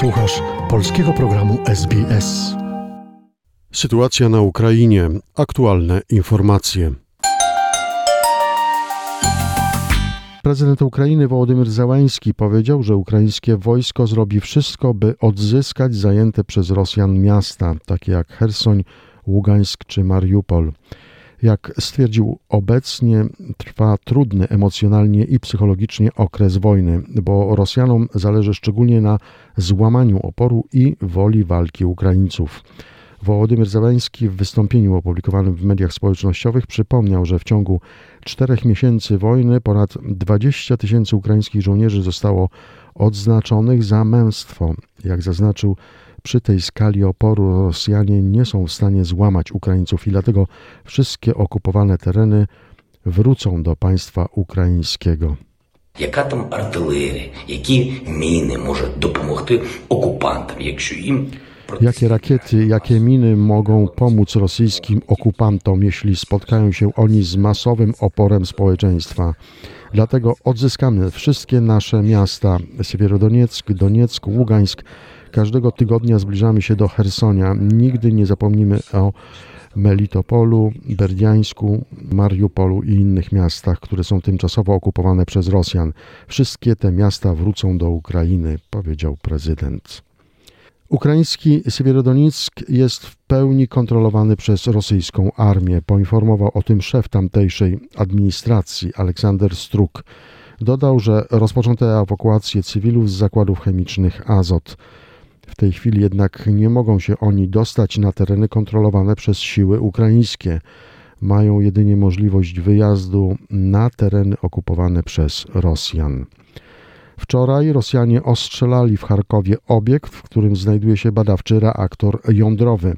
Słuchasz polskiego programu SBS. Sytuacja na Ukrainie. Aktualne informacje. Prezydent Ukrainy Wołodymyr Zełenski powiedział, że ukraińskie wojsko zrobi wszystko, by odzyskać zajęte przez Rosjan miasta, takie jak Chersoń, Ługańsk czy Mariupol. Jak stwierdził, obecnie trwa trudny emocjonalnie i psychologicznie okres wojny, bo Rosjanom zależy szczególnie na złamaniu oporu i woli walki Ukraińców. Wołodymyr Zełenski w wystąpieniu opublikowanym w mediach społecznościowych przypomniał, że w ciągu 4 miesięcy wojny ponad 20 000 ukraińskich żołnierzy zostało odznaczonych za męstwo. Jak zaznaczył, przy tej skali oporu Rosjanie nie są w stanie złamać Ukraińców i dlatego wszystkie okupowane tereny wrócą do państwa ukraińskiego. Jaka tam artyleria, jakie miny może dopomóc okupantom, jeśli im... Jakie rakiety, jakie miny mogą pomóc rosyjskim okupantom, jeśli spotkają się oni z masowym oporem społeczeństwa? Dlatego odzyskamy wszystkie nasze miasta, Sjewierodonieck, Donieck, Ługańsk. Każdego tygodnia zbliżamy się do Chersonia. Nigdy nie zapomnimy o Melitopolu, Berdiańsku, Mariupolu i innych miastach, które są tymczasowo okupowane przez Rosjan. Wszystkie te miasta wrócą do Ukrainy, powiedział prezydent. Ukraiński Sjewierodonieck jest w pełni kontrolowany przez rosyjską armię, poinformował o tym szef tamtejszej administracji Aleksander Struk. Dodał, że rozpoczęto ewakuację cywilów z zakładów chemicznych Azot. W tej chwili jednak nie mogą się oni dostać na tereny kontrolowane przez siły ukraińskie. Mają jedynie możliwość wyjazdu na tereny okupowane przez Rosjan. Wczoraj Rosjanie ostrzelali w Charkowie obiekt, w którym znajduje się badawczy reaktor jądrowy.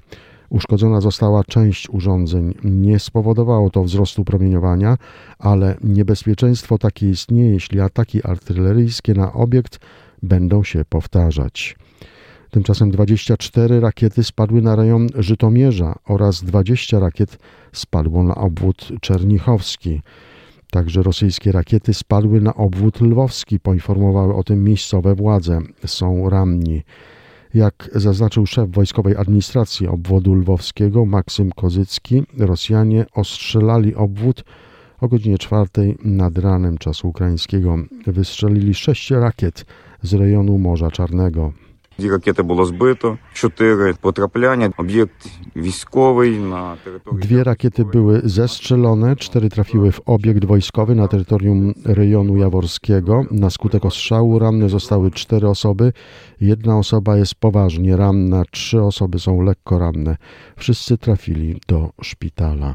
Uszkodzona została część urządzeń. Nie spowodowało to wzrostu promieniowania, ale niebezpieczeństwo takie istnieje, jeśli ataki artyleryjskie na obiekt będą się powtarzać. Tymczasem 24 rakiety spadły na rejon Żytomierza oraz 20 rakiet spadło na obwód Czernichowski. Także rosyjskie rakiety spadły na obwód lwowski, poinformowały o tym miejscowe władze. Są ranni. Jak zaznaczył szef wojskowej administracji obwodu lwowskiego Maksym Kozycki, Rosjanie ostrzelali obwód o godzinie 4 nad ranem czasu ukraińskiego. Wystrzelili 6 rakiet z rejonu Morza Czarnego. Rakiety było zbyto, 4 potraplania, obiekt wojskowy na terytorium... 2 rakiety były zestrzelone, 4 trafiły w obiekt wojskowy na terytorium rejonu Jaworskiego. Na skutek ostrzału ranne zostały 4 osoby, 1 osoba jest poważnie ranna, 3 osoby są lekko ranne. Wszyscy trafili do szpitala.